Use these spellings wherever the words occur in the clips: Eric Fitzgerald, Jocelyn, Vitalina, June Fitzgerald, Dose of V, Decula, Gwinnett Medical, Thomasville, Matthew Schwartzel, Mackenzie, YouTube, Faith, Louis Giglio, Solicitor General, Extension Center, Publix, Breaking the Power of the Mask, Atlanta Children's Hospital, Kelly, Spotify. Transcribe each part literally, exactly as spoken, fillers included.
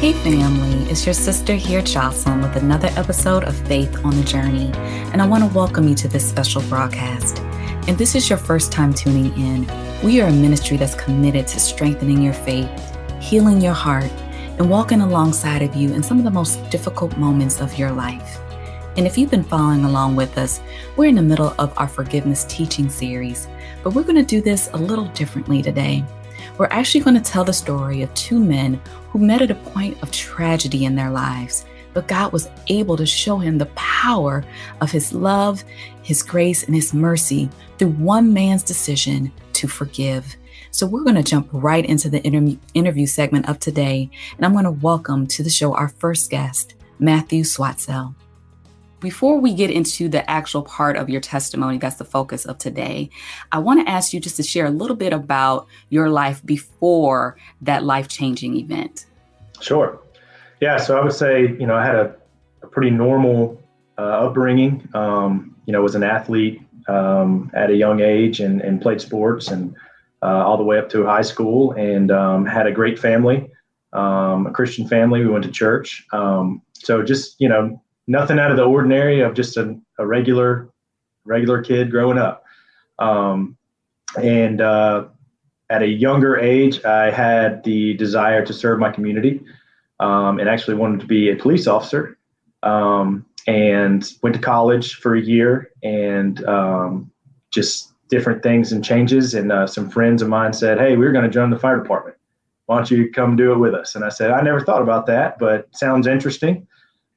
Hey family, it's your sister here, Jocelyn, with another episode of Faith on the Journey, and I want to welcome you to this special broadcast. If this is your first time tuning in, we are a ministry that's committed to strengthening your faith, healing your heart, and walking alongside of you in some of the most difficult moments of your life. And if you've been following along with us, we're in the middle of our forgiveness teaching series, but we're going to do this a little differently today. We're actually going to tell the story of two men who met at a point of tragedy in their lives, but God was able to show him the power of his love, his grace, and his mercy through one man's decision to forgive. So we're going to jump right into the inter- interview segment of today, and I'm going to welcome to the show our first guest, Matthew Schwartzel. Before we get into the actual part of your testimony that's the focus of today, I want to ask you just to share a little bit about your life before that life-changing event. Sure. Yeah, so I would say, you know, I had a, a pretty normal uh, upbringing, um, you know, was an athlete um, at a young age and, and played sports and uh, all the way up to high school, and um, had a great family, um, a Christian family. We went to church. Um, so just, you know, nothing out of the ordinary of just a, a regular, regular kid growing up. Um, and uh, at a younger age, I had the desire to serve my community um, and actually wanted to be a police officer, um, and went to college for a year and um, just different things and changes. And uh, some friends of mine said, "Hey, we're going to join the fire department. Why don't you come do it with us?" And I said, "I never thought about that, but sounds interesting."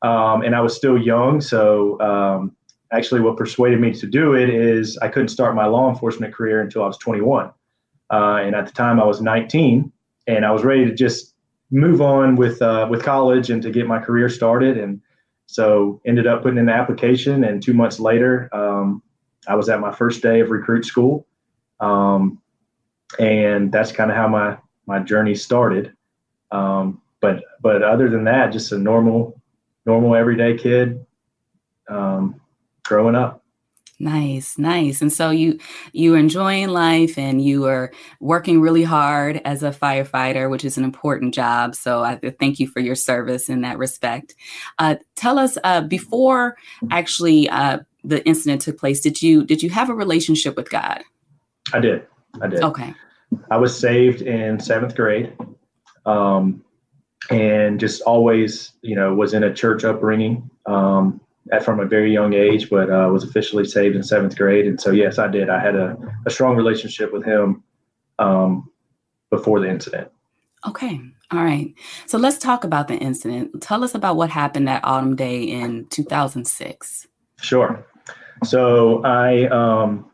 Um, and I was still young, so um, actually what persuaded me to do it is I couldn't start my law enforcement career until I was twenty-one. Uh, and at the time I was nineteen, and I was ready to just move on with uh, with college and to get my career started. And so ended up putting in the application, and two months later, um, I was at my first day of recruit school. Um, and that's kind of how my, my journey started. Um, but but other than that, just a normal... Normal everyday kid, um, growing up. Nice, nice. And so you you were enjoying life, and you were working really hard as a firefighter, which is an important job. So I thank you for your service in that respect. Uh, tell us uh, before actually uh, the incident took place, did you did you have a relationship with God? I did. I did. Okay. I was saved in seventh grade. Um, And just always, you know, was in a church upbringing um, at, from a very young age, but uh, was officially saved in seventh grade. And so, yes, I did. I had a, a strong relationship with him um, before the incident. Okay. All right. So let's talk about the incident. Tell us about what happened that autumn day in two thousand six. Sure. So I, um,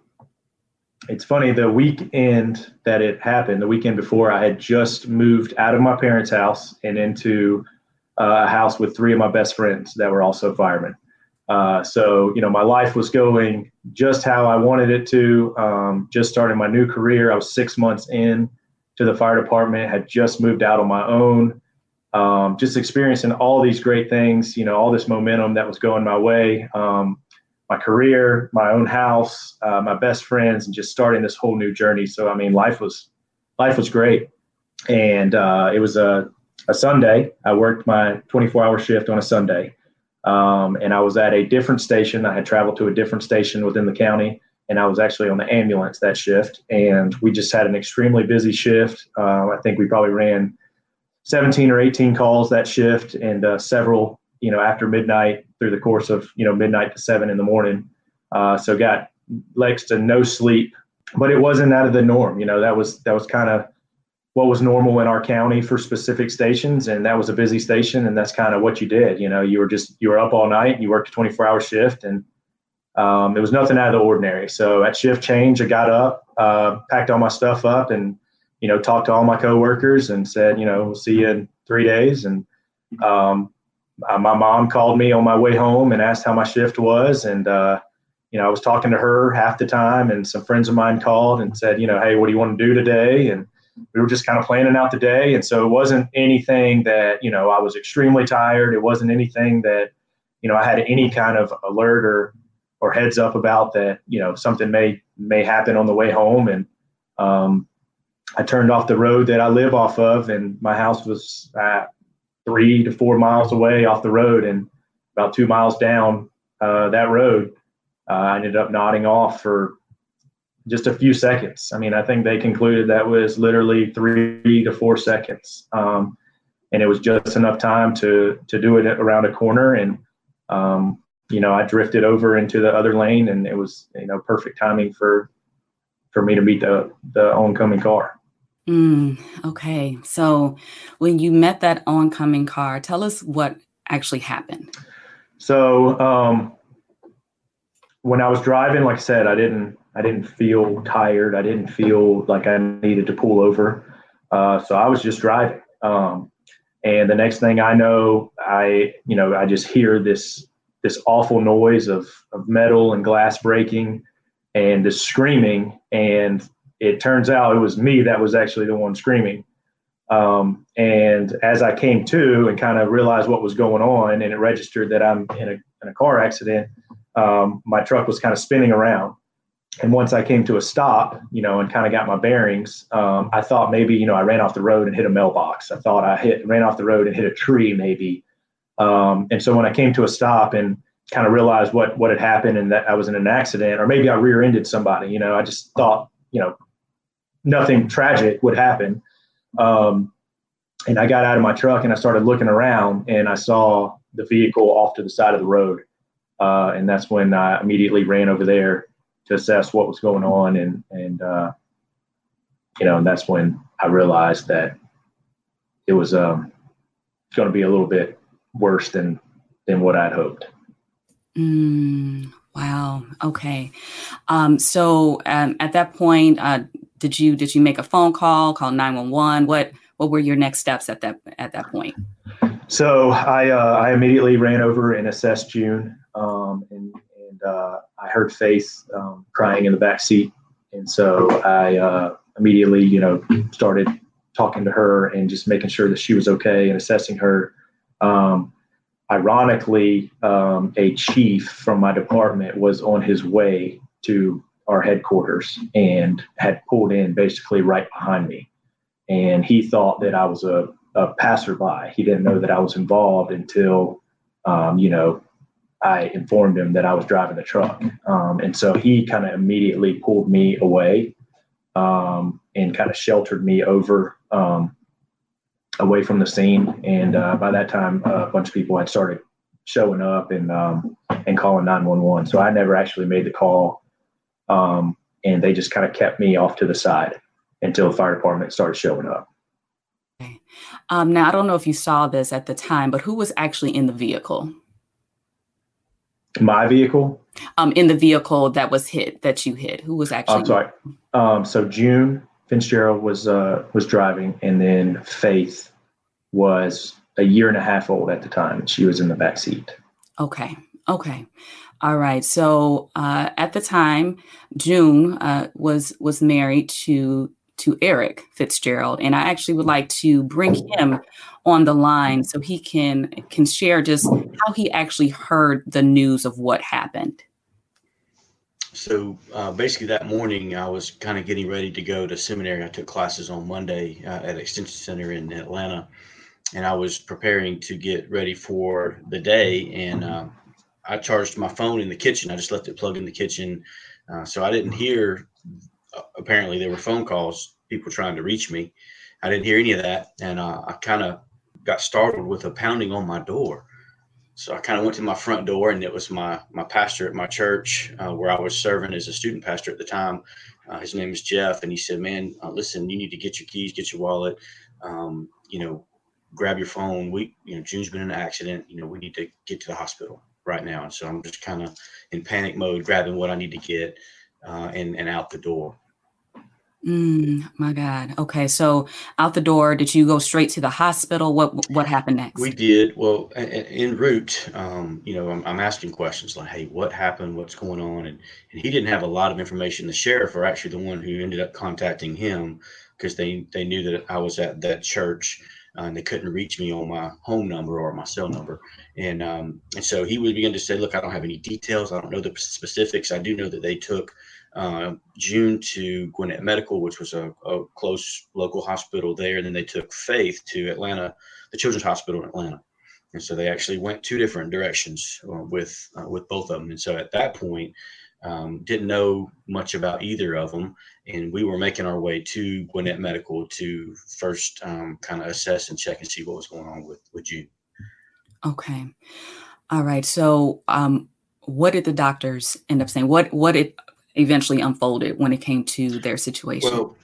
it's funny, the weekend that it happened, the weekend before, I had just moved out of my parents' house and into uh, a house with three of my best friends that were also firemen. Uh, so, you know, my life was going just how I wanted it to, um, just starting my new career. I was six months in to the fire department, had just moved out on my own, um, just experiencing all these great things, you know, all this momentum that was going my way. Um, my career, my own house, uh, my best friends, and just starting this whole new journey. So, I mean, life was, life was great. And uh, it was a, a Sunday. I worked my twenty-four hour shift on a Sunday. Um, and I was at a different station. I had traveled to a different station within the county, and I was actually on the ambulance that shift. And we just had an extremely busy shift. Uh, I think we probably ran seventeen or eighteen calls that shift, and uh, several, you know, after midnight, through the course of, you know, midnight to seven in the morning. Uh, so got next to no sleep, but it wasn't out of the norm. You know, that was, that was kind of what was normal in our county for specific stations. And that was a busy station, and that's kind of what you did. You know, you were just, you were up all night, and you worked a twenty-four hour shift, and um, it was nothing out of the ordinary. So at shift change, I got up, uh, packed all my stuff up, and, you know, talked to all my coworkers and said, you know, we'll see you in three days. And, um, Uh, my mom called me on my way home and asked how my shift was. And, uh, you know, I was talking to her half the time, and some friends of mine called and said, you know, "Hey, what do you want to do today?" And we were just kind of planning out the day. And so it wasn't anything that, you know, I was extremely tired. It wasn't anything that, you know, I had any kind of alert or, or heads up about that, you know, something may, may happen on the way home. And, um, I turned off the road that I live off of, and my house was, uh, three to four miles away off the road, and about two miles down uh, that road, uh, I ended up nodding off for just a few seconds. I mean, I think they concluded that was literally three to four seconds. Um, and it was just enough time to to do it around a corner. And, um, you know, I drifted over into the other lane, and it was, you know, perfect timing for for me to beat the, the oncoming car. Mm, okay. So when you met that oncoming car, tell us what actually happened. So um, when I was driving, like I said, I didn't I didn't feel tired. I didn't feel like I needed to pull over. Uh, so I was just driving. Um, and the next thing I know, I, you know, I just hear this, this awful noise of, of metal and glass breaking and this screaming. And it turns out it was me that was actually the one screaming. Um, and as I came to and kind of realized what was going on, and it registered that I'm in a, in a car accident, um, my truck was kind of spinning around. And once I came to a stop, you know, and kind of got my bearings, um, I thought maybe, you know, I ran off the road and hit a mailbox. I thought I hit ran off the road and hit a tree maybe. Um, and so when I came to a stop and kind of realized what what had happened and that I was in an accident, or maybe I rear-ended somebody, you know, I just thought, you know, nothing tragic would happen. Um, and I got out of my truck and I started looking around, and I saw the vehicle off to the side of the road. Uh, and that's when I immediately ran over there to assess what was going on. And, and, uh, you know, and that's when I realized that it was, um, going to be a little bit worse than, than what I'd hoped. Mm, wow. Okay. Um, so, um, at that point, uh, did you, did you make a phone call, call nine one one? What, what were your next steps at that, at that point? So I, uh, I immediately ran over and assessed June, um, and, And uh, I heard Faith um, crying in the back seat. And so I uh, immediately, you know, started talking to her and just making sure that she was okay and assessing her. Um, ironically, um, a chief from my department was on his way to our headquarters and had pulled in basically right behind me. And he thought that I was a, a passerby. He didn't know that I was involved until, um, you know, I informed him that I was driving the truck. Um, and so he kind of immediately pulled me away um, and kind of sheltered me over um, away from the scene. And uh, by that time, uh, a bunch of people had started showing up and um, and calling nine one one. So I never actually made the call. Um, and they just kind of kept me off to the side until the fire department started showing up. Okay. Um, now, I don't know if you saw this at the time, but who was actually in the vehicle? My vehicle? Um, in the vehicle that was hit, that you hit, who was actually? I'm sorry. Um, so June Fitzgerald was uh, was driving, and then Faith was a year and a half old at the time. She was in the back seat. Okay. Okay. All right. So uh, at the time, June uh, was was married to to Eric Fitzgerald, and I actually would like to bring him on the line so he can can share just how he actually heard the news of what happened. So uh, basically that morning I was kind of getting ready to go to seminary. I took classes on Monday uh, at Extension Center in Atlanta, and I was preparing to get ready for the day, and uh, I charged my phone in the kitchen. I just left it plugged in the kitchen. Uh, so I didn't hear apparently there were phone calls, people trying to reach me. I didn't hear any of that. And uh, I kind of got startled with a pounding on my door. So I kind of went to my front door, and it was my, my pastor at my church uh, where I was serving as a student pastor at the time. Uh, his name is Jeff. And he said, man, uh, listen, you need to get your keys, get your wallet, um, you know, grab your phone. We, you know, June's been in an accident. You know, we need to get to the hospital right now. And so I'm just kind of in panic mode, grabbing what I need to get uh, and, and out the door. Mm, my God. Okay. So out the door, did you go straight to the hospital? What, what happened next? We did. Well, en route, um, you know, I'm, I'm asking questions like, hey, what happened? What's going on? And, and he didn't have a lot of information. The sheriff are actually the one who ended up contacting him because they, they knew that I was at that church. uh, and they couldn't reach me on my home number or my cell number. And um, and so he would begin to say, look, I don't have any details. I don't know the specifics. I do know that they took uh, June to Gwinnett Medical, which was a, a close local hospital there. And then they took Faith to Atlanta, the Children's Hospital in Atlanta. And so they actually went two different directions uh, with uh, with both of them. And so at that point, um, didn't know much about either of them. And we were making our way to Gwinnett Medical to first um, kind of assess and check and see what was going on with, with you. Okay. All right. So um, what did the doctors end up saying? What what it eventually unfolded when it came to their situation? Well,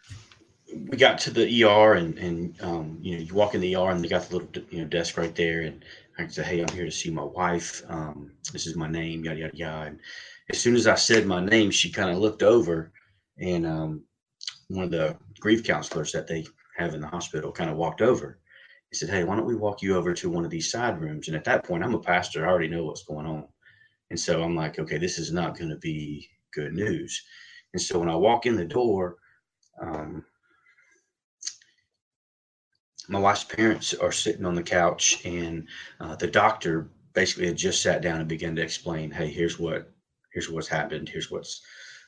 we got to the E R and, and um, you know, you walk in the E R and they got the little you know desk right there. And I said, hey, I'm here to see my wife. Um, this is my name, yada, yada, yada. And as soon as I said my name, she kind of looked over and um, one of the grief counselors that they have in the hospital kind of walked over. He said, hey, why don't we walk you over to one of these side rooms? And at that point, I'm a pastor. I already know what's going on. And so I'm like, okay, this is not going to be good news. And so when I walk in the door, um, my wife's parents are sitting on the couch, and uh, the doctor basically had just sat down and began to explain, hey, here's what, here's what's happened. Here's what's,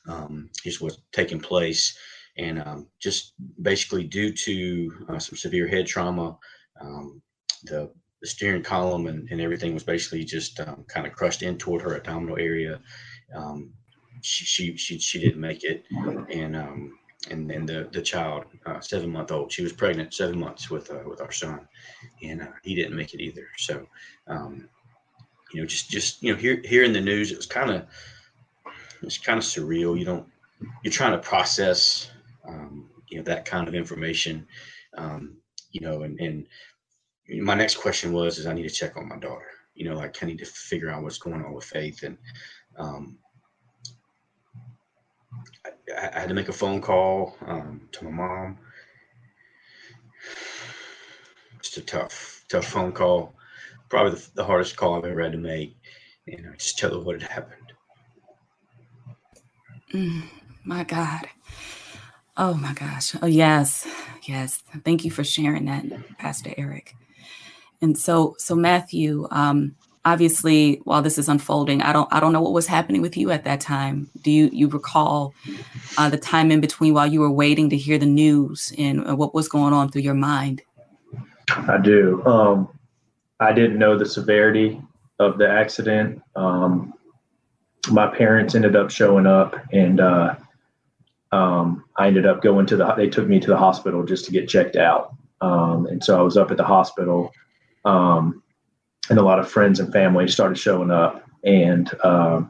um, here's what's taking place. And um, just basically due to uh, some severe head trauma, um, the, the steering column and, and everything was basically just um, kind of crushed in toward her abdominal area. Um, she, she, she, she didn't make it. And, um, And then the the child, uh, seven month old, she was pregnant seven months with uh, with our son, and uh, he didn't make it either. So, um, you know, just just you know, hear, hearing the news, it was kind of it's kind of surreal. You don't you're trying to process, um, you know, that kind of information, um, you know. And, and my next question was, is I need to check on my daughter. You know, like I need to figure out what's going on with Faith. And Um, I had to make a phone call um, to my mom. Just a tough, tough phone call. Probably the, the hardest call I've ever had to make. And I just tell her what had happened. Mm, my God. Oh, my gosh. Oh, yes. Yes. Thank you for sharing that, Pastor Eric. And so, so Matthew, um, obviously, while this is unfolding, I don't I don't know what was happening with you at that time. Do you, you recall uh, the time in between while you were waiting to hear the news and what was going on through your mind? I do. Um, I didn't know the severity of the accident. Um, my parents ended up showing up and uh, um, I ended up going to the, they took me to the hospital just to get checked out. Um, and so I was up at the hospital. Um, And a lot of friends and family started showing up, and um,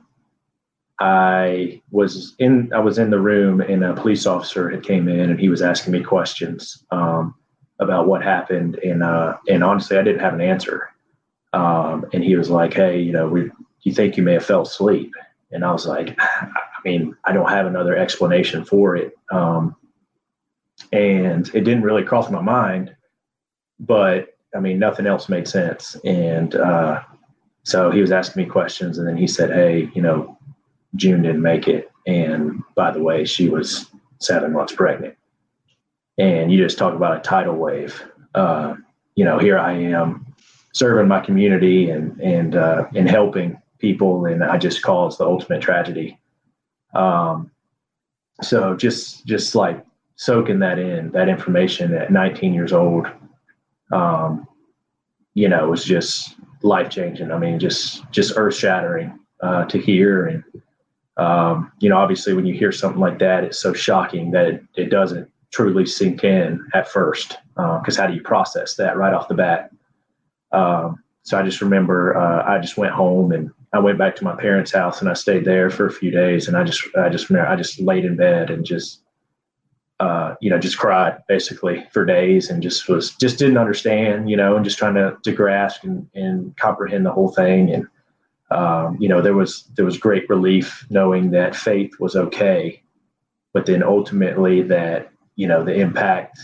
I was in I was in the room, and a police officer had came in, and he was asking me questions um, about what happened, and uh, and honestly, I didn't have an answer. Um, and he was like, "Hey, you know, we you think you may have fell asleep?" And I was like, "I mean, I don't have another explanation for it," um, and it didn't really cross my mind, but I mean, nothing else made sense. And uh, so he was asking me questions, and then he said, hey, you know, June didn't make it. And by the way, she was seven months pregnant. And you just talk about a tidal wave. Uh, you know, here I am serving my community and, and, uh, and helping people. And I just caused the ultimate tragedy. Um, so just, just like soaking that in, that information at nineteen years old, um, you know, it was just life changing. I mean, just, just earth shattering, uh, to hear. And, um, you know, obviously when you hear something like that, it's so shocking that it, it doesn't truly sink in at first. Uh, cause how do you process that right off the bat? Um, so I just remember, uh, I just went home and I went back to my parents' house and I stayed there for a few days. And I just, I just, I just laid in bed and just, Uh, you know, just cried basically for days and just was, just didn't understand, you know, and just trying to, to grasp and, and comprehend the whole thing. And, um, you know, there was, there was great relief knowing that Faith was okay, but then ultimately that, you know, the impact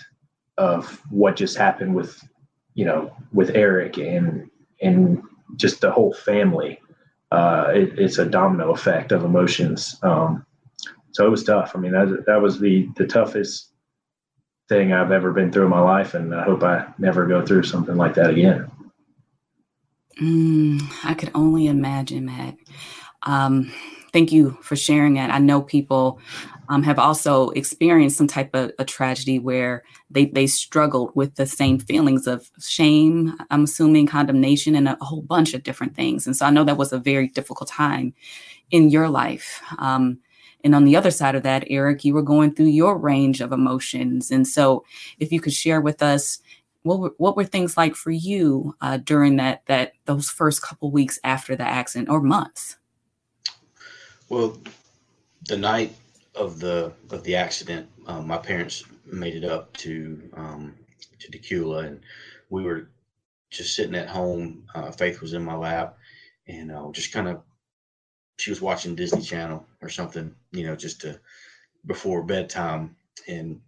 of what just happened with, you know, with Eric and, and just the whole family, uh, it, it's a domino effect of emotions. Um, So it was tough. I mean, that, that was the, the toughest thing I've ever been through in my life, and I hope I never go through something like that again. Mm, I could only imagine that. Um, thank you for sharing that. I know people um, have also experienced some type of a tragedy where they, they struggled with the same feelings of shame, I'm assuming, condemnation, and a whole bunch of different things. And so I know that was a very difficult time in your life. Um, and on the other side of that, Eric, you were going through your range of emotions. And so if you could share with us, What were, what were things like for you uh, during that that those first couple weeks after the accident, or months? Well, the night of the of the accident, um, my parents made it up to um, to Decula, and we were just sitting at home. Uh, Faith was in my lap, and uh, just kind of she was watching Disney Channel or something, you know, just to, before bedtime. And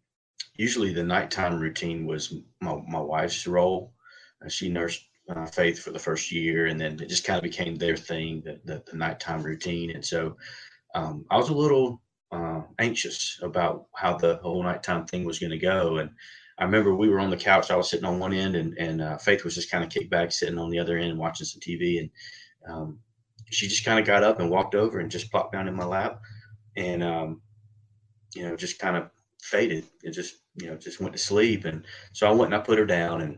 usually the nighttime routine was my, my wife's role. Uh, she nursed uh, Faith for the first year, and then it just kind of became their thing, the, the, the nighttime routine. And so um, I was a little uh, anxious about how the whole nighttime thing was going to go. And I remember we were on the couch. I was sitting on one end, and, and uh, Faith was just kind of kicked back, sitting on the other end, watching some T V. And um, she just kind of got up and walked over and just plopped down in my lap and, um, you know, just kind of faded. It just, you know, just went to sleep. And so I went and I put her down, and,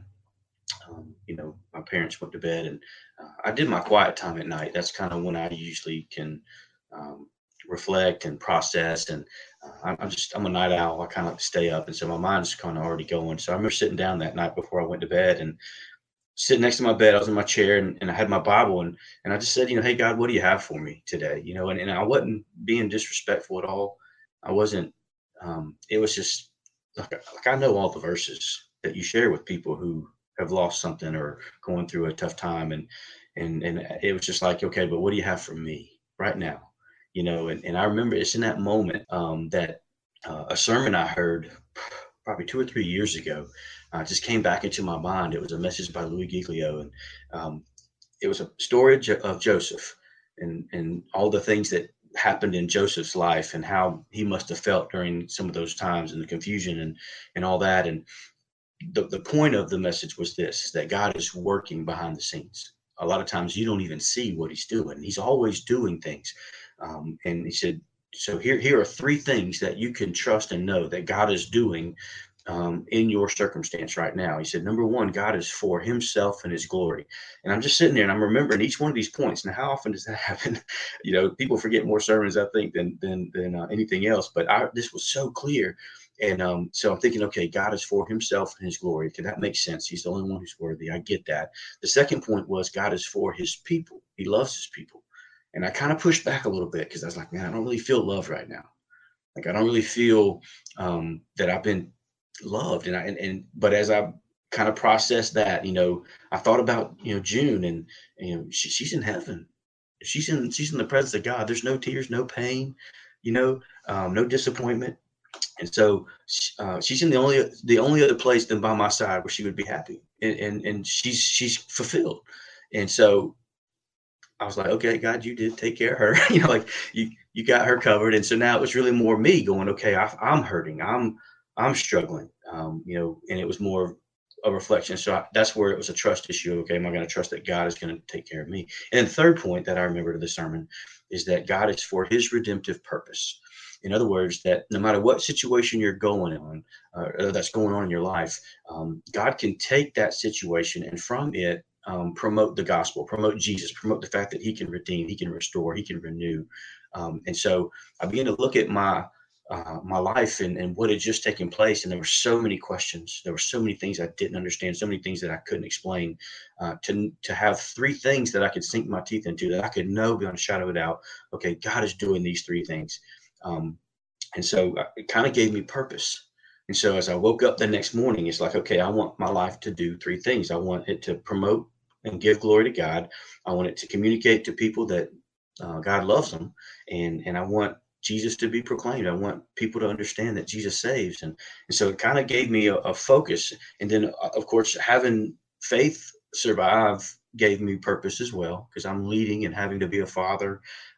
um, you know, my parents went to bed, and uh, I did my quiet time at night. That's kind of when I usually can um, reflect and process. And uh, I'm just, I'm a night owl. I kind of stay up. And so my mind's kind of already going. So I remember sitting down that night before I went to bed, and sitting next to my bed, I was in my chair, and, and I had my Bible, and, and I just said, you know, hey, God, what do you have for me today? You know, and, and I wasn't being disrespectful at all. I wasn't, um, it was just, Like, like I know all the verses that you share with people who have lost something or going through a tough time. And, and, and it was just like, okay, but what do you have for me right now? You know, and, and I remember it's in that moment um, that uh, a sermon I heard probably two or three years ago uh, just came back into my mind. It was a message by Louis Giglio. And um, it was a story of Joseph and, and all the things that happened in Joseph's life and how he must have felt during some of those times and the confusion and, and all that. And the, the point of the message was this, is that God is working behind the scenes. A lot of times you don't even see what he's doing. He's always doing things. Um, and he said, so here, here are three things that you can trust and know that God is doing um, in your circumstance right now. He said, number one, God is for himself and his glory. And I'm just sitting there and I'm remembering each one of these points. Now, how often does that happen? You know, people forget more sermons, I think, than, than, than uh, anything else, but I, this was so clear. And, um, so I'm thinking, okay, God is for himself and his glory. Okay, that makes sense. He's the only one who's worthy. I get that. The second point was God is for his people. He loves his people. And I kind of pushed back a little bit because I was like, man, I don't really feel love right now. Like, I don't really feel, um, that I've been loved. And I, and, and, but as I kind of processed that, you know, I thought about, you know, June and, you know, she, she's in heaven. She's in, she's in the presence of God. There's no tears, no pain, you know, um, no disappointment. And so, uh, she's in the only, the only other place than by my side where she would be happy, and, and, and she's, she's fulfilled. And so I was like, okay, God, you did take care of her. You know, like you, you got her covered. And so now it was really more me going, okay, I, I'm hurting. I'm, I'm struggling, um, you know, and it was more a reflection. So I, that's where it was a trust issue. Okay, am I going to trust that God is going to take care of me? And the third point that I remember to the sermon is that God is for his redemptive purpose. In other words, that no matter what situation you're going on, uh, or that's going on in your life, um, God can take that situation and from it um, promote the gospel, promote Jesus, promote the fact that he can redeem, he can restore, he can renew. Um, and so I began to look at my Uh, my life and, and what had just taken place. And there were so many questions. There were so many things I didn't understand, so many things that I couldn't explain. Uh, to to have three things that I could sink my teeth into, that I could know beyond a shadow of a doubt, okay, God is doing these three things. Um, and so it kind of gave me purpose. And so as I woke up the next morning, it's like, okay, I want my life to do three things. I want it to promote and give glory to God. I want it to communicate to people that uh, God loves them. And, and I want Jesus to be proclaimed. I want people to understand that Jesus saves. And, and so it kind of gave me a, a focus. And then, of course, having Faith survive gave me purpose as well, because I'm leading and having to be a father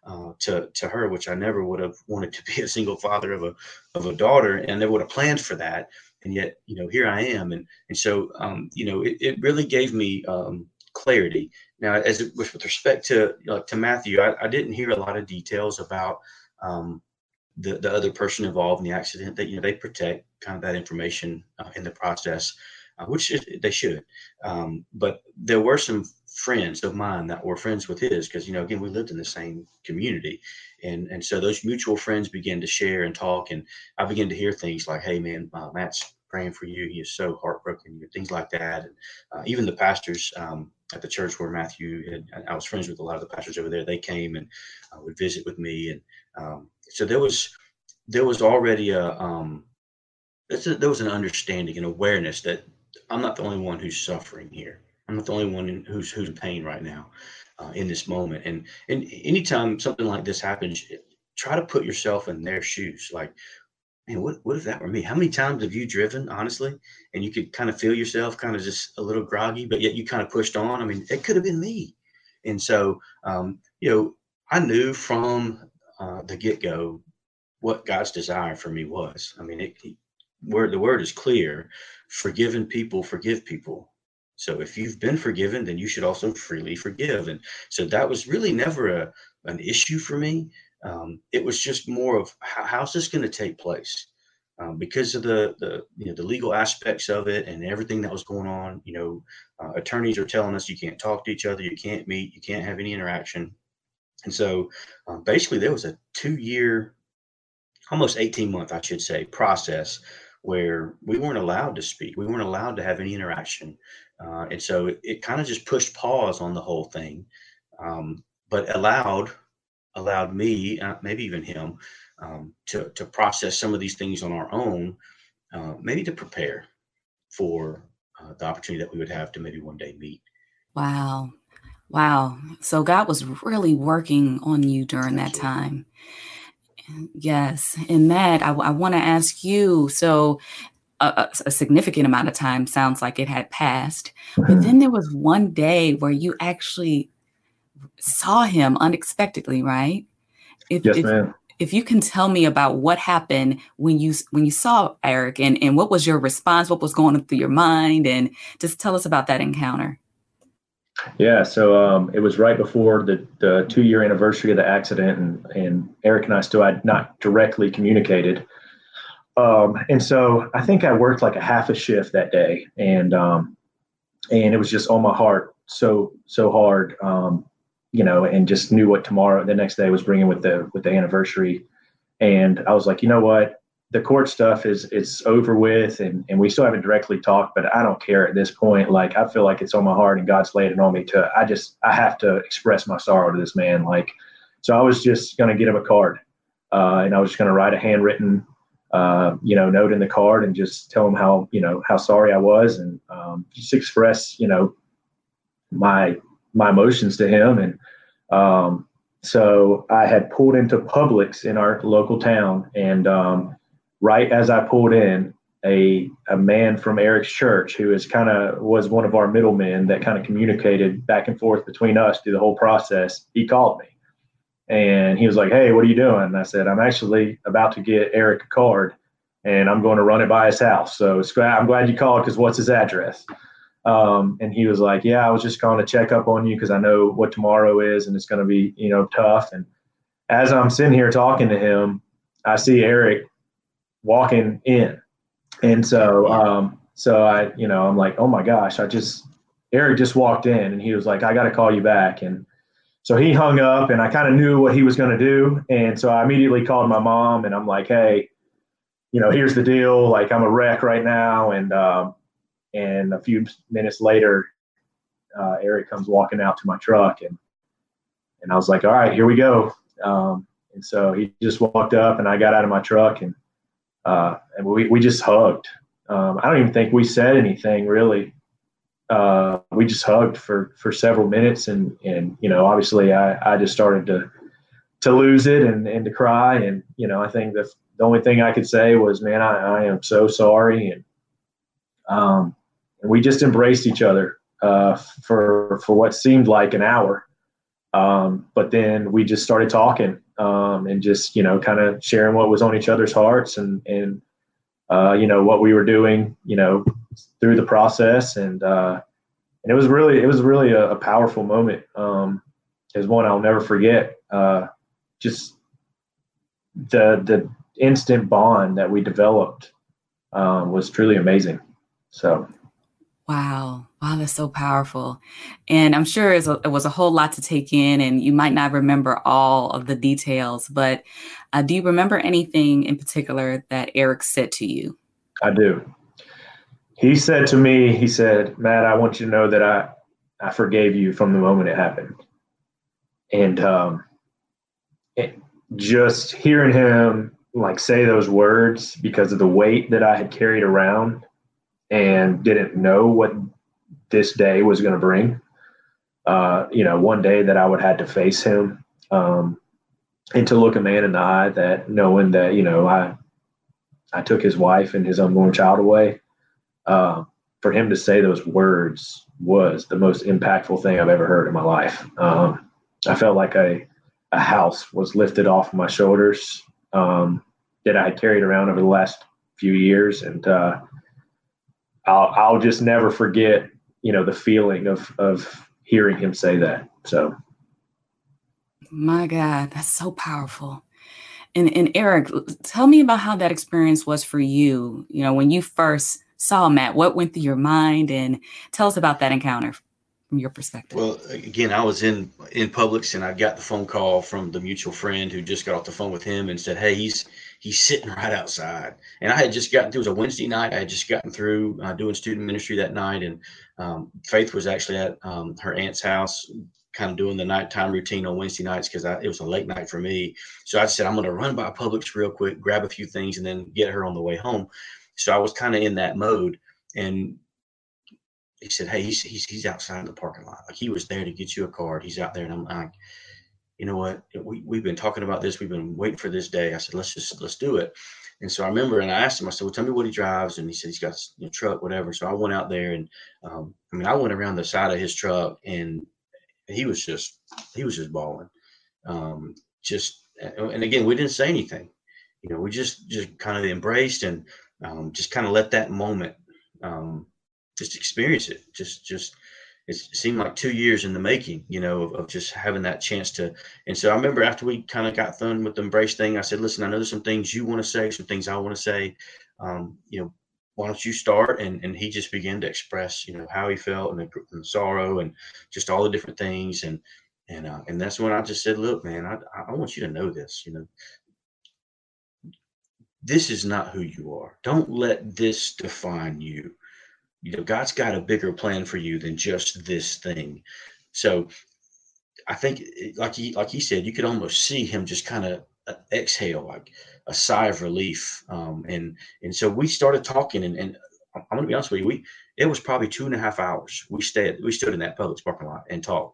uh, to, to her, which I never would have wanted to be a single father of a, of a daughter. And I never would have planned for that. And yet, you know, here I am. And, and so, um, you know, it, it really gave me um, clarity. Now, as it, with respect to uh, to Matthew, I, I didn't hear a lot of details about um, the, the other person involved in the accident. That, you know, they protect kind of that information uh, in the process, uh, which they should. Um, but there were some friends of mine that were friends with his, because, you know, again, we lived in the same community. And and so those mutual friends began to share and talk. And I began to hear things like, hey, man, uh, Matt's praying for you. He is so heartbroken, things like that. And uh, even the pastors um, at the church where Matthew had, I was friends with a lot of the pastors over there. They came and uh, would visit with me. And um, so there was there was already a, um, there was an understanding and awareness that I'm not the only one who's suffering here. I'm not the only one who's who's in pain right now, uh, in this moment. And and anytime something like this happens, try to put yourself in their shoes. Like, man, what what if that were me? How many times have you driven, honestly, and you could kind of feel yourself kind of just a little groggy, but yet you kind of pushed on? I mean, it could have been me. And so, um, you know, I knew from uh, the get-go what God's desire for me was. I mean, it, it, word, the word is clear. Forgiven people forgive people. So if you've been forgiven, then you should also freely forgive. And so that was really never a, an issue for me. Um, it was just more of how, how's this going to take place, um, because of the, the, you know, the legal aspects of it and everything that was going on. You know, uh, attorneys are telling us you can't talk to each other, you can't meet, you can't have any interaction. And so um, basically there was a two year, almost eighteen month, I should say, process where we weren't allowed to speak. We weren't allowed to have any interaction. Uh, and so it, it kind of just pushed pause on the whole thing, um, but allowed allowed me, uh, maybe even him, um, to, to process some of these things on our own, uh, maybe to prepare for uh, the opportunity that we would have to maybe one day meet. Wow. Wow. So God was really working on you during Absolutely. That time. Yes. And Matt, I, I want to ask you, so a, a significant amount of time sounds like it had passed, but then there was one day where you actually saw him unexpectedly, right? If, yes, if, ma'am. If you can tell me about what happened when you when you saw Eric, and, and what was your response, what was going through your mind, and just tell us about that encounter. Yeah, so um, it was right before the, the two-year anniversary of the accident, and, and Eric and I still had not directly communicated. Um, and so I think I worked like a half a shift that day, and um, and it was just on my heart so so hard, um, you know, and just knew what tomorrow, the next day was bringing with the with the anniversary. And I was like, you know what, the court stuff is it's over with, and, and we still haven't directly talked, but I don't care at this point. Like, I feel like it's on my heart and God's laid it on me to, I just, I have to express my sorrow to this man. Like, so I was just going to get him a card, uh, and I was just going to write a handwritten, uh, you know, note in the card and just tell him how, you know, how sorry I was, and um, just express, you know, my, my emotions to him. And, um, so I had pulled into Publix in our local town, and, um, right as I pulled in, a a man from Eric's church, who is kind of was one of our middlemen that kind of communicated back and forth between us through the whole process, he called me. And he was like, hey, what are you doing? And I said, I'm actually about to get Eric a card, and I'm going to run it by his house. So it's, I'm glad you called, because what's his address? Um, and he was like, yeah, I was just going to check up on you, because I know what tomorrow is, and it's going to be, you know, tough. And as I'm sitting here talking to him, I see Eric walking in. And so, um, so I, you know, I'm like, oh my gosh, I just, Eric just walked in, and he was like, I got to call you back. And so he hung up, and I kind of knew what he was going to do. And so I immediately called my mom, and I'm like, hey, you know, here's the deal. Like, I'm a wreck right now. And, um, and a few minutes later, uh, Eric comes walking out to my truck, and, and I was like, all right, here we go. Um, and so he just walked up, and I got out of my truck, and Uh, and we, we just hugged. Um, I don't even think we said anything really. Uh, we just hugged for, for several minutes. And, and, you know, obviously I, I just started to, to lose it and, and to cry. And, you know, I think the, the only thing I could say was, man, I, I am so sorry. And, um, and we just embraced each other, uh, for, for what seemed like an hour. Um, but then we just started talking, um, and just, you know, kind of sharing what was on each other's hearts, and, and, uh, you know, what we were doing, you know, through the process. And, uh, and it was really, it was really a, a powerful moment. Um, it was one I'll never forget. Uh, just the, the instant bond that we developed, um, was truly amazing. So. Wow. Wow, that's so powerful. And I'm sure it was, a, it was a whole lot to take in, and you might not remember all of the details, but uh, do you remember anything in particular that Eric said to you? I do. He said to me, he said, "Matt, I want you to know that I, I forgave you from the moment it happened." And um, it, just hearing him like say those words, because of the weight that I had carried around and didn't know what this day was going to bring, uh, you know, one day that I would have to face him, um, and to look a man in the eye that knowing that, you know, I, I took his wife and his unborn child away, uh, for him to say those words was the most impactful thing I've ever heard in my life. Um, I felt like a, a house was lifted off my shoulders, um, that I had carried around over the last few years. And, uh, I'll, I'll just never forget, you know, the feeling of, of hearing him say that. So. My God, that's so powerful. And, and Eric, tell me about how that experience was for you. You know, when you first saw Matt, what went through your mind, and tell us about that encounter from your perspective. Well, again, I was in, in Publix, and I got the phone call from the mutual friend who just got off the phone with him and said, "Hey, he's, he's sitting right outside." And I had just gotten through, it was a Wednesday night. I had just gotten through uh, doing student ministry that night. And um, Faith was actually at um, her aunt's house, kind of doing the nighttime routine on Wednesday nights, because it was a late night for me. So I said, I'm going to run by Publix real quick, grab a few things, and then get her on the way home. So I was kind of in that mode. And he said, "Hey, he's, he's, he's outside in the parking lot. Like, he was there to get you a card. He's out there." And I'm like, "You know what, we, we've been talking about this. We've been waiting for this day." I said, let's just, let's do it. And so I remember, and I asked him, I said, "Well, tell me what he drives." And he said, he's got a, you know, truck, whatever. So I went out there, and um, I mean, I went around the side of his truck, and he was just, he was just bawling. Um, just, and again, we didn't say anything, you know, we just, just kind of embraced, and um, just kind of let that moment, um, just experience it. Just, just, It seemed like two years in the making, you know, of, of just having that chance to. And so I remember after we kind of got done with the embrace thing, I said, "Listen, I know there's some things you want to say, some things I want to say. Um, you know, why don't you start?" And and he just began to express, you know, how he felt, and the, and the sorrow, and just all the different things. And and uh, and that's when I just said, "Look, man, I I want you to know this. You know, this is not who you are. Don't let this define you. You know, God's got a bigger plan for you than just this thing." So I think, like he, like he said, you could almost see him just kind of exhale, like a sigh of relief. Um, and, and so we started talking, and, and I'm going to be honest with you, we, it was probably two and a half hours. We stayed, we stood in that Publix parking lot and talked.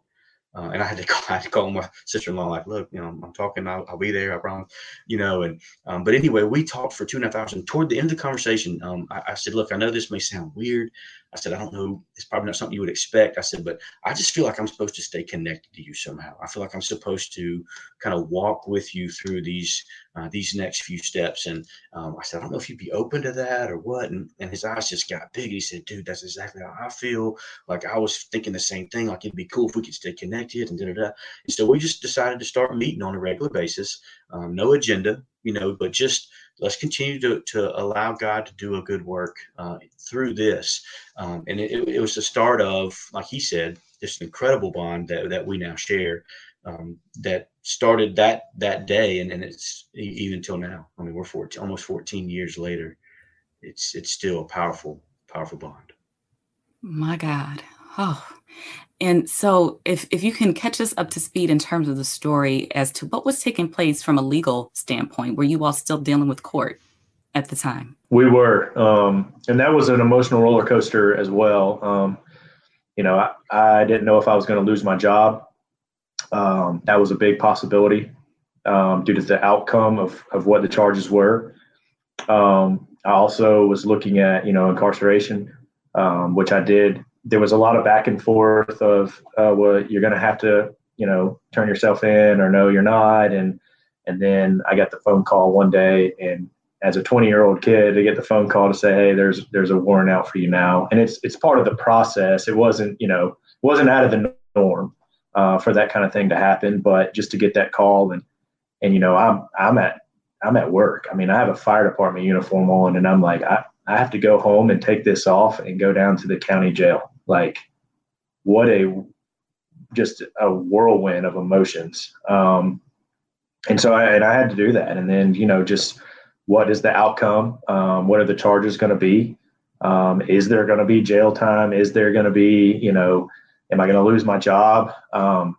Uh, and I had to call, I had to call my sister-in-law, like, "Look, you know, I'm talking, I'll, I'll be there, I promise," you know. And, um, but anyway, we talked for two and a half hours, and toward the end of the conversation, um, I, I said, "Look, I know this may sound weird." I said, "I don't know, it's probably not something you would expect." I said, "But I just feel like I'm supposed to stay connected to you somehow. I feel like I'm supposed to kind of walk with you through these, uh, these next few steps." And, um, I said, "I don't know if you'd be open to that or what." And, and his eyes just got big. He said, "Dude, that's exactly how I feel. Like, I was thinking the same thing. Like, it'd be cool if we could stay connected," and da da da. And so we just decided to start meeting on a regular basis. Um, no agenda, you know, but just, let's continue to, to allow God to do a good work uh, through this. Um, and it, it was the start of, like he said, this incredible bond that, that we now share, um, that started that that day. And, and it's even till now. I mean, we're fourteen, almost fourteen years later. It's it's still a powerful, powerful bond. My God. Oh, and so if, if you can catch us up to speed in terms of the story as to what was taking place from a legal standpoint. Were you all still dealing with court at the time? We were. Um, and that was an emotional roller coaster as well. Um, you know, I, I didn't know if I was going to lose my job. Um, that was a big possibility um, due to the outcome of, of what the charges were. Um, I also was looking at, you know, incarceration, um, which I did. There was a lot of back and forth of, uh, well, you're going to have to, you know, turn yourself in, or no, you're not. And, and then I got the phone call one day, and as a twenty year old kid to get the phone call to say, hey, there's, there's a warrant out for you now. And it's, it's part of the process. It wasn't, you know, wasn't out of the norm uh, for that kind of thing to happen, but just to get that call and, and, you know, I'm, I'm at, I'm at work. I mean, I have a fire department uniform on and I'm like, I, I have to go home and take this off and go down to the county jail. Like what a, just a whirlwind of emotions. Um, and so I, and I had to do that. And then, you know, just what is the outcome? Um, what are the charges going to be? Um, is there going to be jail time? Is there going to be, you know, am I going to lose my job? Um,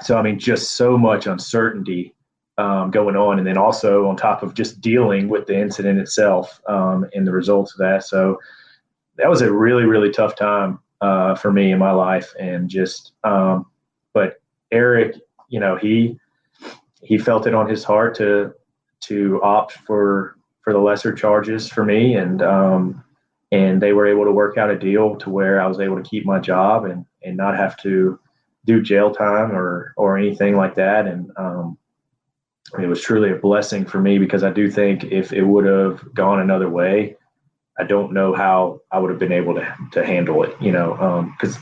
so, I mean, just so much uncertainty um, going on. And then also on top of just dealing with the incident itself um, and the results of that. So that was a really, really tough time uh, for me in my life. And just, um, but Eric, you know, he, he felt it on his heart to, to opt for, for the lesser charges for me. And, um, and they were able to work out a deal to where I was able to keep my job and, and not have to do jail time or, or anything like that. And, um, it was truly a blessing for me because I do think if it would have gone another way, I don't know how I would have been able to, to handle it, you know, um, cause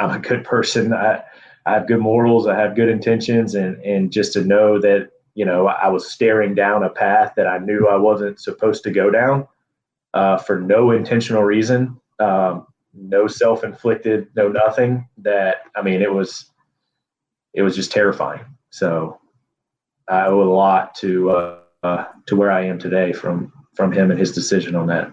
I'm a good person. I, I have good morals. I have good intentions. And, and just to know that, you know, I was staring down a path that I knew I wasn't supposed to go down uh, for no intentional reason, um, no self-inflicted, no nothing. That, I mean, it was, it was just terrifying. So I owe a lot to uh, uh, to where I am today from from him and his decision on that.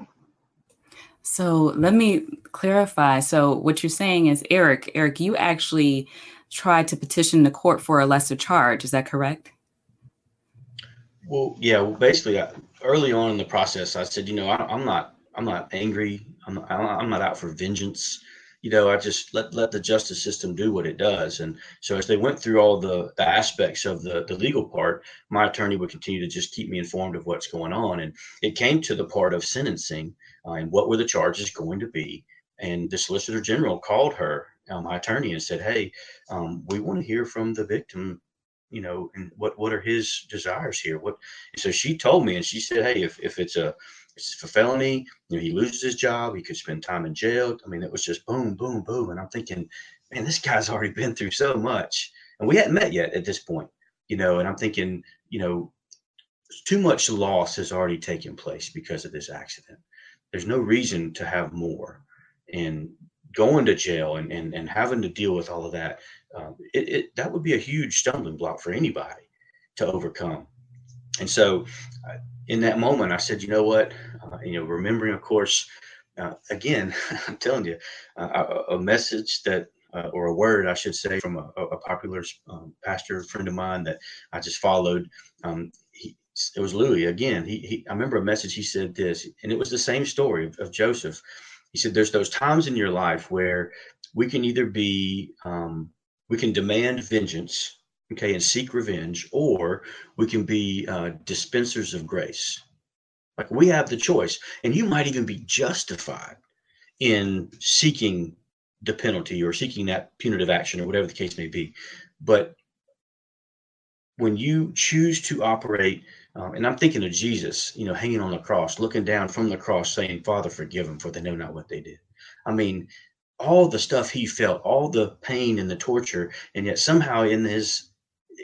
So let me clarify. So what you're saying is, Eric, Eric, you actually tried to petition the court for a lesser charge. Is that correct? Well, yeah, well, basically I, early on in the process, I said, you know, I, I'm not I'm not angry. I'm not, I'm not out for vengeance. You know, I just let, let the justice system do what it does. And so as they went through all the, the aspects of the, the legal part, my attorney would continue to just keep me informed of what's going on. And it came to the part of sentencing uh, and what were the charges going to be. And the Solicitor General called her, um, my attorney, and said, hey, um, we want to hear from the victim. You know, and what, what are his desires here? What? So she told me, and she said, hey, if, if it's a, it's a felony, you know, he loses his job, he could spend time in jail. I mean, it was just boom, boom, boom. And I'm thinking, man, this guy's already been through so much. And we hadn't met yet at this point, you know, and I'm thinking, you know, too much loss has already taken place because of this accident. There's no reason to have more. And going to jail and, and, and having to deal with all of that, Um, it, it that would be a huge stumbling block for anybody to overcome. And so uh, in that moment, I said, you know what, uh, you know, remembering, of course, uh, again, I'm telling you, uh, a, a message that uh, or a word, I should say, from a, a popular um, pastor friend of mine that I just followed. Um, he, it was Louis again. He, he I remember a message. He said this, and it was the same story of, of Joseph. He said, there's those times in your life where we can either be um, we can demand vengeance, okay, and seek revenge, or we can be uh, dispensers of grace. Like we have the choice, and you might even be justified in seeking the penalty or seeking that punitive action or whatever the case may be. But when you choose to operate, um, and I'm thinking of Jesus, you know, hanging on the cross, looking down from the cross saying, Father, forgive them, for they know not what they did. I mean, all the stuff he felt, all the pain and the torture, and yet somehow in his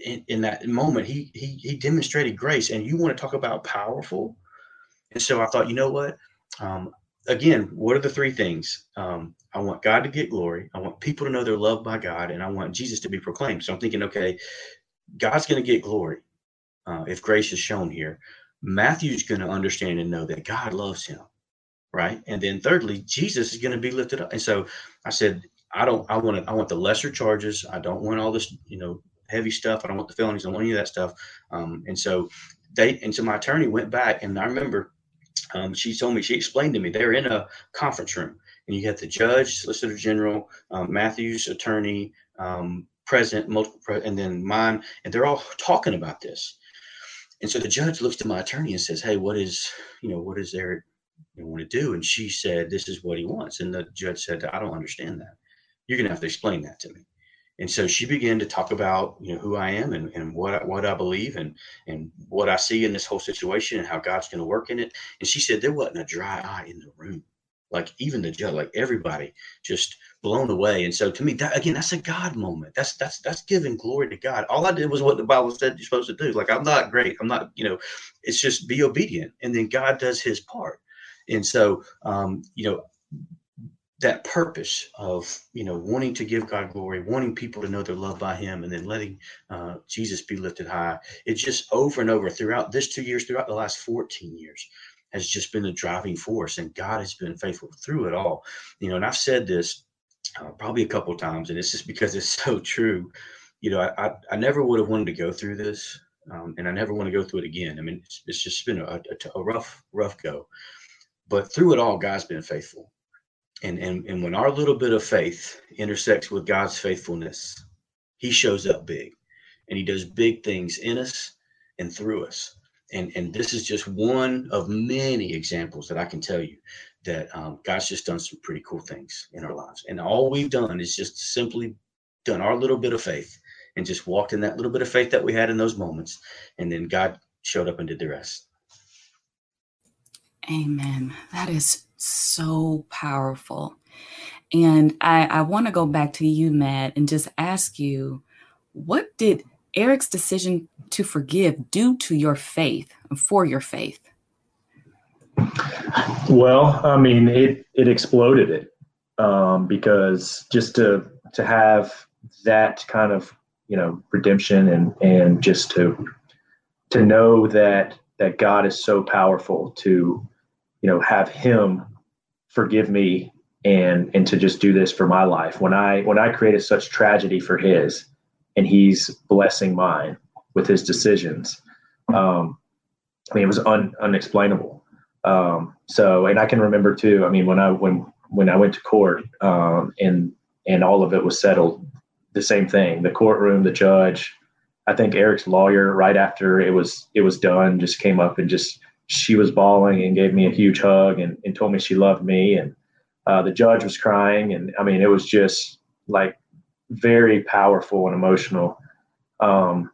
in, in that moment he he he demonstrated grace. And you want to talk about powerful. And so I thought, you know what, um again, what are the three things? um I want God to get glory, I want people to know they're loved by God, and I want Jesus to be proclaimed. So I'm thinking, okay, God's going to get glory uh, if grace is shown here. Matthew's going to understand and know that God loves him. Right. And then thirdly, Jesus is going to be lifted up. And so I said, I don't I want to I want the lesser charges. I don't want all this, you know, heavy stuff. I don't want the felonies. I don't want any of that stuff. Um, and so they and so my attorney went back. And I remember um, she told me, she explained to me, they're in a conference room and you had the judge, Solicitor General, um, Matthew's attorney, um, president, multiple pre- and then mine. And they're all talking about this. And so the judge looks to my attorney and says, hey, what is, you know, what is Eric you want to do? And she said, this is what he wants. And the judge said, I don't understand that. You're going to have to explain that to me. And so she began to talk about, you know, who I am and, and what, I, what I believe and, and what I see in this whole situation and how God's going to work in it. And she said, there wasn't a dry eye in the room. Like even the judge, like everybody just blown away. And so to me, that, again, that's a God moment. That's, that's, that's giving glory to God. All I did was what the Bible said you're supposed to do. Like, I'm not great. I'm not, you know, it's just be obedient. And then God does his part. And so, um, you know, that purpose of, you know, wanting to give God glory, wanting people to know they're loved by him, and then letting uh, Jesus be lifted high. It's just over and over throughout this two years, throughout the last fourteen years has just been a driving force, and God has been faithful through it all. You know, and I've said this uh, probably a couple of times, and it's just because it's so true. You know, I, I, I never would have wanted to go through this, um, and I never want to go through it again. I mean, it's, it's just been a, a, a rough, rough go. But through it all, God's been faithful. And, and and when our little bit of faith intersects with God's faithfulness, he shows up big, and he does big things in us and through us. And, and this is just one of many examples that I can tell you that um, God's just done some pretty cool things in our lives. And all we've done is just simply done our little bit of faith and just walked in that little bit of faith that we had in those moments. And then God showed up and did the rest. Amen. That is so powerful. And I, I want to go back to you, Matt, and just ask you, what did Eric's decision to forgive do to your faith and for your faith? Well, I mean, it, it exploded it um, because just to to have that kind of, you know, redemption and, and just to to know that that God is so powerful to, you know, have him forgive me and, and to just do this for my life. When I, when I created such tragedy for his, and he's blessing mine with his decisions. Um, I mean, it was un, unexplainable. Um, so, and I can remember too, I mean, when I, when, when I went to court, um, and, and all of it was settled, the same thing, the courtroom, the judge, I think Eric's lawyer, right after it was, it was done, just came up and just, she was bawling and gave me a huge hug and, and told me she loved me. And, uh, the judge was crying. And I mean, it was just like, very powerful and emotional. Um,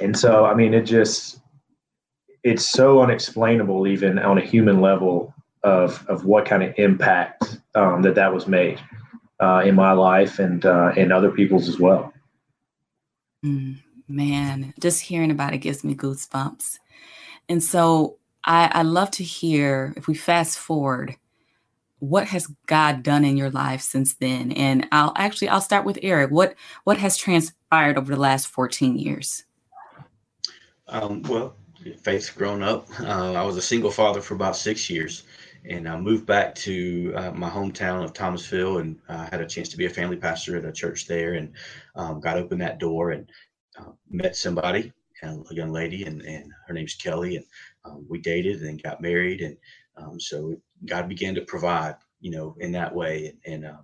and so, I mean, it just, it's so unexplainable, even on a human level, of, of what kind of impact, um, that that was made, uh, in my life and, uh, in other people's as well. Mm, man, just hearing about it gives me goosebumps. And so I, I love to hear, if we fast forward, what has God done in your life since then? And I'll actually, I'll start with Eric. What, what has transpired over the last fourteen years? Um, well, Faith's grown up. Uh, I was a single father for about six years and I moved back to uh, my hometown of Thomasville, and I uh, had a chance to be a family pastor at a church there, and um, got open that door and uh, met somebody, a young lady, and, and her name's Kelly. And um, we dated and then got married, and Um, so God began to provide, you know, in that way. And, and uh,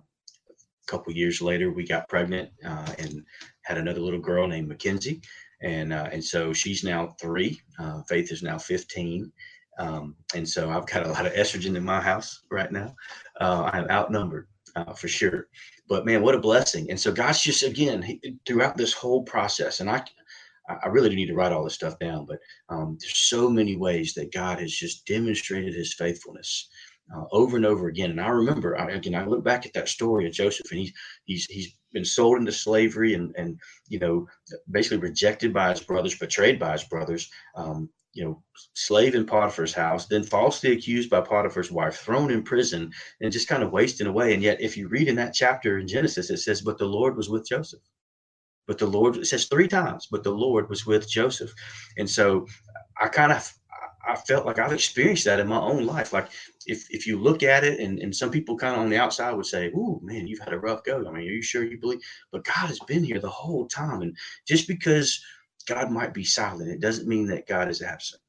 a couple of years later, we got pregnant uh, and had another little girl named Mackenzie. And uh, and so she's now three. Uh, Faith is now fifteen. Um, and so I've got a lot of estrogen in my house right now. Uh, I'm outnumbered uh, for sure. But, man, what a blessing. And so God's just, again, he, throughout this whole process, and I I really do need to write all this stuff down, but um, there's so many ways that God has just demonstrated his faithfulness uh, over and over again. And I remember, I, again, I look back at that story of Joseph, and he's he's he's been sold into slavery and, and you know, basically rejected by his brothers, betrayed by his brothers, um, you know, slave in Potiphar's house, then falsely accused by Potiphar's wife, thrown in prison, and just kind of wasting away. And yet, if you read in that chapter in Genesis, it says, but the Lord was with Joseph. But the Lord, it says three times, but the Lord was with Joseph. And so I kind of, I felt like I've experienced that in my own life. Like if, if you look at it, and, and some people kind of on the outside would say, "Ooh, man, you've had a rough go. I mean, are you sure you believe?" But God has been here the whole time. And just because God might be silent, it doesn't mean that God is absent.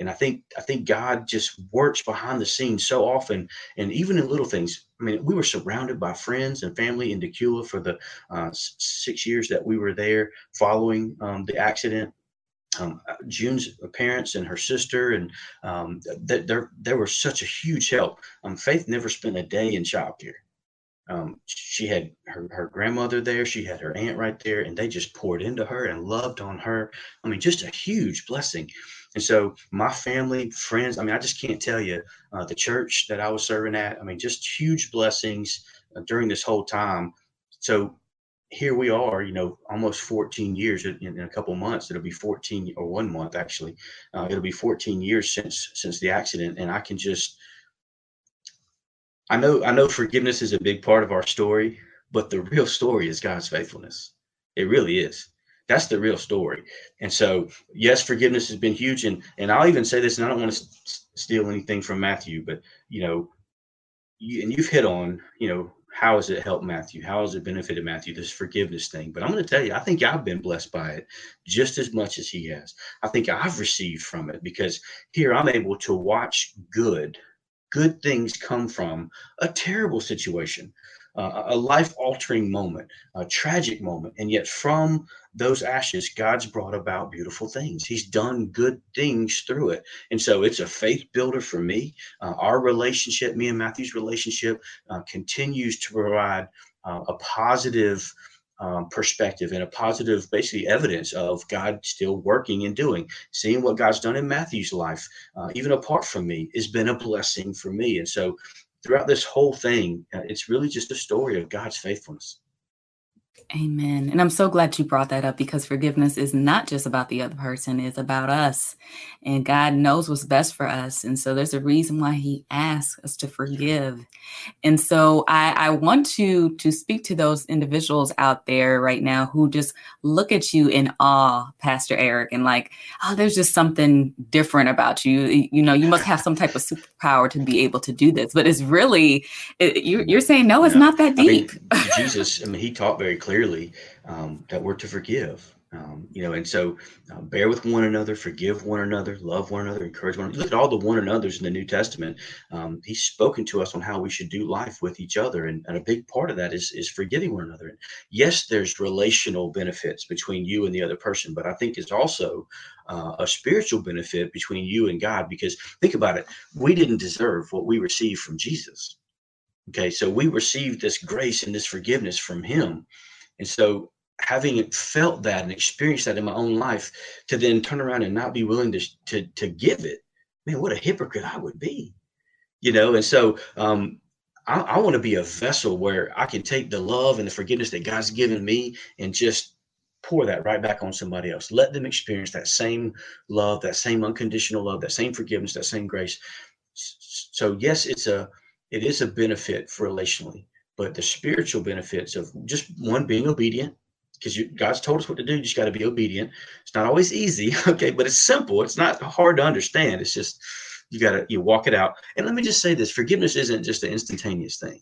And I think, I think God just works behind the scenes so often, and even in little things. I mean, we were surrounded by friends and family in Decula for the uh, six years that we were there following um, the accident. Um, June's parents and her sister, and um, th- there, there were such a huge help. Um, Faith never spent a day in childcare. Um, she had her, her grandmother there. She had her aunt right there, and they just poured into her and loved on her. I mean, just a huge blessing. And so my family, friends, I mean, I just can't tell you, uh, the church that I was serving at, I mean, just huge blessings uh, during this whole time. So here we are, you know, almost fourteen years in, in a couple months. It'll be fourteen or one month, actually. Uh, it'll be fourteen years since since the accident. And I can just I know I know forgiveness is a big part of our story, but the real story is God's faithfulness. It really is. That's the real story. And so, yes, forgiveness has been huge. And and I'll even say this, and I don't want to s- steal anything from Matthew, but, you know, you, and you've hit on, you know, how has it helped Matthew? How has it benefited Matthew, this forgiveness thing? But I'm going to tell you, I think I've been blessed by it just as much as he has. I think I've received from it, because here I'm able to watch good. Good things come from a terrible situation, uh, a life-altering moment, a tragic moment. And yet from those ashes, God's brought about beautiful things. He's done good things through it. And so it's a faith builder for me. Uh, our relationship, me and Matthew's relationship, uh, continues to provide uh, a positive Um, perspective and a positive, basically, evidence of God still working and doing. Seeing what God's done in Matthew's life, uh, even apart from me, has been a blessing for me. And so throughout this whole thing, uh, it's really just a story of God's faithfulness. Amen. And I'm so glad you brought that up, because forgiveness is not just about the other person. It's about us, and God knows what's best for us. And so there's a reason why he asks us to forgive. And so I, I want you to speak to those individuals out there right now who just look at you in awe, Pastor Eric, and like, oh, there's just something different about you. You know, you must have some type of superpower to be able to do this. But it's really, it, you're, you're saying, no, it's no, not that deep. I mean, Jesus, I mean, he taught very clearly. Clearly, um, that we're to forgive, um, you know, and so uh, bear with one another, forgive one another, love one another, encourage one another. Look at all the one another's in the New Testament. Um, he's spoken to us on how we should do life with each other. And, and a big part of that is, is forgiving one another. And yes, there's relational benefits between you and the other person, but I think it's also uh, a spiritual benefit between you and God, because think about it. We didn't deserve what we received from Jesus. Okay, so we received this grace and this forgiveness from him. And so having felt that and experienced that in my own life, to then turn around and not be willing to to, to give it, man, what a hypocrite I would be, you know? And so um, I, I want to be a vessel where I can take the love and the forgiveness that God's given me and just pour that right back on somebody else. Let them experience that same love, that same unconditional love, that same forgiveness, that same grace. So yes, it's a, it is a benefit for relationally. But the spiritual benefits of just, one, being obedient, because God's told us what to do. You just got to be obedient. It's not always easy. Okay. But it's simple. It's not hard to understand. It's just, you got to, you walk it out. And let me just say this. Forgiveness isn't just an instantaneous thing.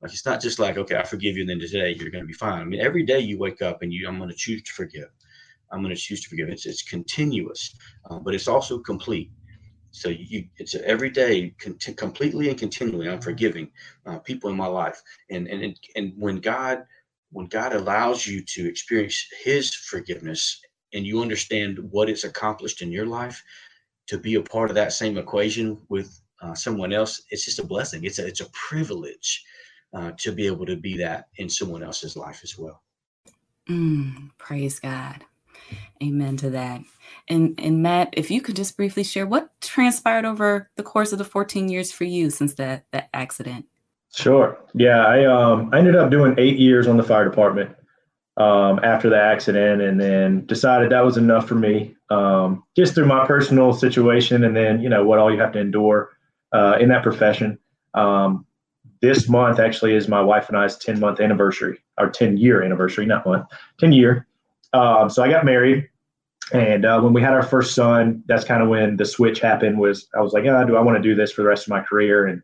Like, it's not just like, okay, I forgive you, and then today you're going to be fine. I mean, every day you wake up and you, I'm going to choose to forgive. I'm going to choose to forgive. It's, it's continuous, uh, but it's also complete. So you, it's every day, con- completely and continually, I'm forgiving uh, people in my life. And and and when God, when God allows you to experience his forgiveness, and you understand what it's accomplished in your life, to be a part of that same equation with uh, someone else, it's just a blessing. It's a, it's a privilege uh, to be able to be that in someone else's life as well. Mm, praise God. Amen to that. And and Matt, if you could just briefly share what transpired over the course of the fourteen years for you since that, that accident. Sure. Yeah, I um I ended up doing eight years on the fire department um, after the accident, and then decided that was enough for me, um, just through my personal situation, and then, you know, what all you have to endure uh, in that profession. Um, this month actually is my wife and I's ten month anniversary, or ten year anniversary, not month, ten year. Um, so I got married, and uh, when we had our first son, that's kind of when the switch happened. Was I was like, oh, do I want to do this for the rest of my career? And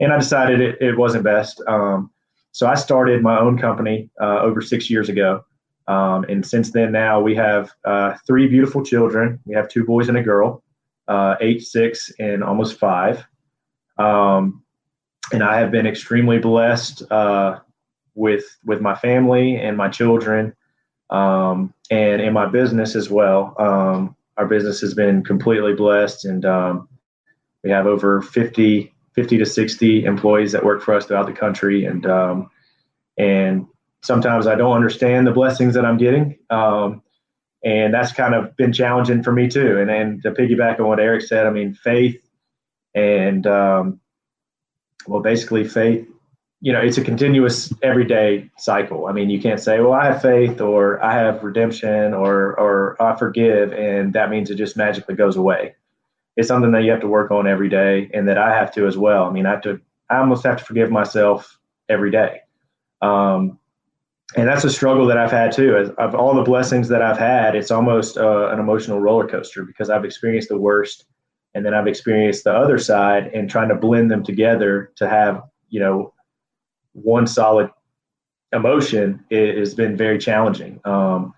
and I decided it, it wasn't best. Um, so I started my own company uh, over six years ago. Um, and since then, now we have uh, three beautiful children. We have two boys and a girl, uh, eight, six, and almost five. Um, and I have been extremely blessed uh, with with my family and my children. Um, and in my business as well. Um, our business has been completely blessed, and um, we have over 50, fifty to sixty employees that work for us throughout the country. And, um, and sometimes I don't understand the blessings that I'm getting. Um, and that's kind of been challenging for me too. And then to piggyback on what Eric said, I mean, faith and, um, well, basically faith, you know, it's a continuous everyday cycle. I mean, you can't say, well, I have faith or I have redemption or, or I forgive. And that means it just magically goes away. It's something that you have to work on every day, and that I have to as well. I mean, I have to, I almost have to forgive myself every day. Um, and that's a struggle that I've had too. As of all the blessings that I've had, it's almost uh, an emotional roller coaster, because I've experienced the worst and then I've experienced the other side, and trying to blend them together to have, you know, one solid emotion has been very challenging. Um,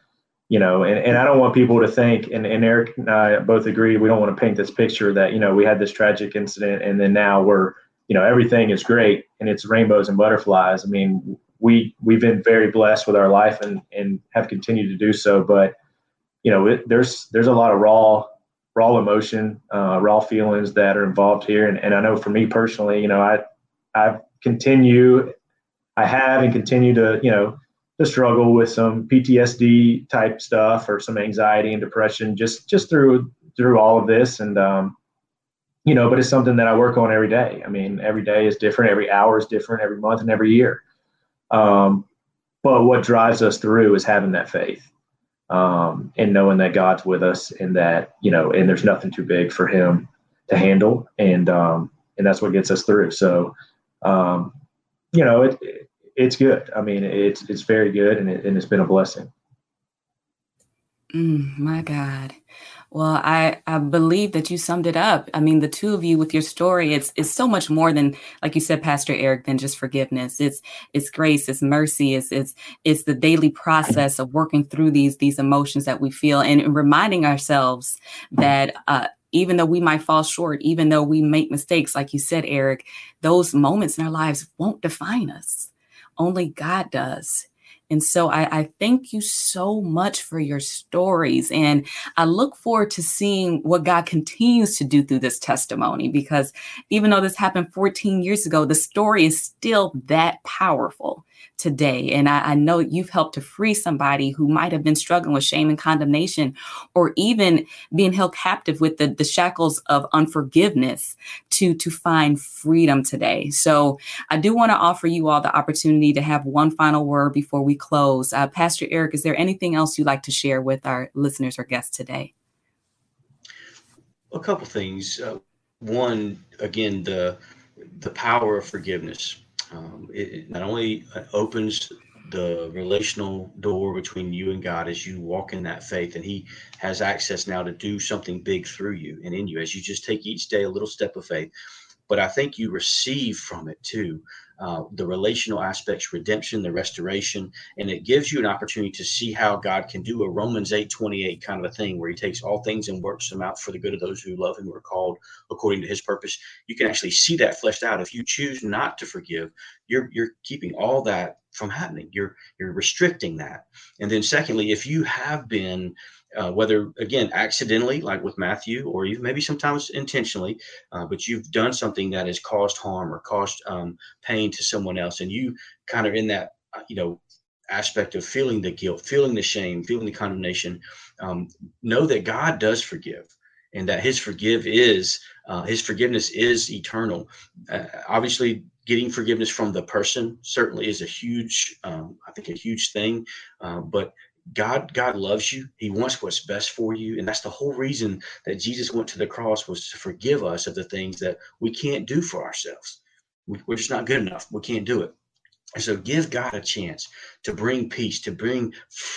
you know, and, and I don't want people to think, and, and Eric and I both agree, we don't want to paint this picture that, you know, we had this tragic incident and then now we're, you know, everything is great and it's rainbows and butterflies. I mean, we, we've been very blessed with our life and, and have continued to do so. But, you know, it, there's, there's a lot of raw, raw emotion, uh, raw feelings that are involved here. And, and I know for me personally, you know, I, I continue, I have and continue to, you know, to struggle with some P T S D type stuff, or some anxiety and depression, just, just through, through all of this. And, um, you know, but it's something that I work on every day. I mean, every day is different. Every hour is different, every month and every year. Um, but what drives us through is having that faith, um, and knowing that God's with us, and that, you know, and there's nothing too big for him to handle. And, um, and that's what gets us through. So, um, you know, it, it It's good. I mean, it's it's very good, and, it, and it's been a blessing. Mm, my God. Well, I, I believe that you summed it up. I mean, the two of you with your story, it's it's so much more than, like you said, Pastor Eric, than just forgiveness. It's it's grace, it's mercy, it's it's it's the daily process of working through these these emotions that we feel, and reminding ourselves that uh, even though we might fall short, even though we make mistakes, like you said, Eric, those moments in our lives won't define us. Only God does. And so I, I thank you so much for your stories. And I look forward to seeing what God continues to do through this testimony, because even though this happened fourteen years ago, the story is still that powerful today. And I, I know you've helped to free somebody who might have been struggling with shame and condemnation, or even being held captive with the, the shackles of unforgiveness to, to find freedom today. So I do want to offer you all the opportunity to have one final word before we close. Uh, Pastor Eric, is there anything else you'd like to share with our listeners or guests today? A couple things. Uh, one, again, the the power of forgiveness. Um, it, it not only opens the relational door between you and God as you walk in that faith, and he has access now to do something big through you and in you as you just take each day a little step of faith. But I think you receive from it too, uh, the relational aspects, redemption, the restoration, and it gives you an opportunity to see how God can do a Romans eight twenty-eight kind of a thing, where he takes all things and works them out for the good of those who love him, who are called according to his purpose. You can actually see that fleshed out. If you choose not to forgive, you're you're keeping all that from happening. You're you're restricting that. And then secondly, if you have been Uh, whether, again, accidentally, like with Matthew, or even maybe sometimes intentionally, uh, but you've done something that has caused harm or caused um, pain to someone else. And you kind of in that, you know, aspect of feeling the guilt, feeling the shame, feeling the condemnation, um, know that God does forgive, and that his forgive is, uh, his forgiveness is eternal. Uh, obviously, getting forgiveness from the person certainly is a huge, um, I think, a huge thing, uh, but God, God loves you. He wants what's best for you. And that's the whole reason that Jesus went to the cross, was to forgive us of the things that we can't do for ourselves. We, we're just not good enough. We can't do it. And so give God a chance to bring peace, to bring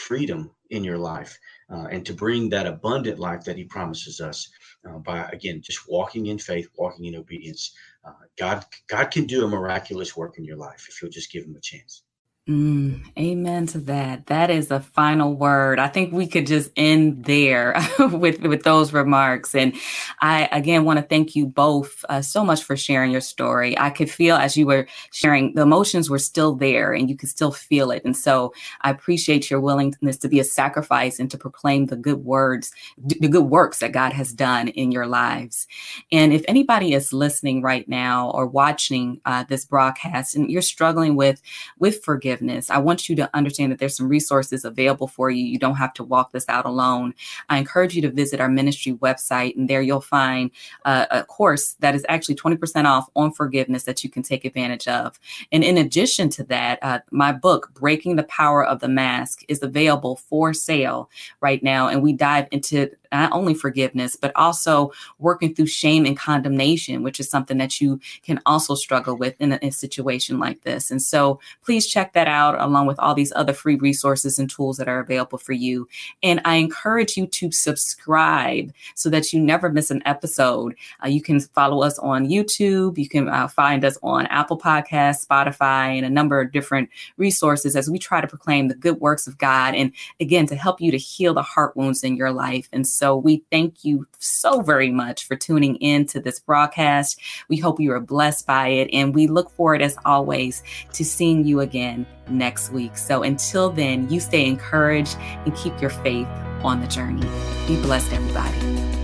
freedom in your life, uh, and to bring that abundant life that he promises us, uh, by, again, just walking in faith, walking in obedience. Uh, God, God can do a miraculous work in your life if you'll just give him a chance. Mm, amen to that. That is a final word. I think we could just end there with, with those remarks. And I, again, want to thank you both uh, so much for sharing your story. I could feel as you were sharing, the emotions were still there and you could still feel it. And so I appreciate your willingness to be a sacrifice and to proclaim the good words, the good works that God has done in your lives. And if anybody is listening right now or watching uh, this broadcast and you're struggling with, with forgiveness, I want you to understand that there's some resources available for you. You don't have to walk this out alone. I encourage you to visit our ministry website, and there you'll find uh, a course that is actually twenty percent off on forgiveness that you can take advantage of. And in addition to that, uh, my book, Breaking the Power of the Mask, is available for sale right now. And we dive into not only forgiveness, but also working through shame and condemnation, which is something that you can also struggle with in a, in a situation like this. And so please check that out along with all these other free resources and tools that are available for you. And I encourage you to subscribe so that you never miss an episode. Uh, you can follow us on YouTube. You can uh, find us on Apple Podcasts, Spotify, and a number of different resources as we try to proclaim the good works of God. And again, to help you to heal the heart wounds in your life. And so So we thank you so very much for tuning in to this broadcast. We hope you are blessed by it. And we look forward, as always, to seeing you again next week. So until then, you stay encouraged and keep your faith on the journey. Be blessed, everybody.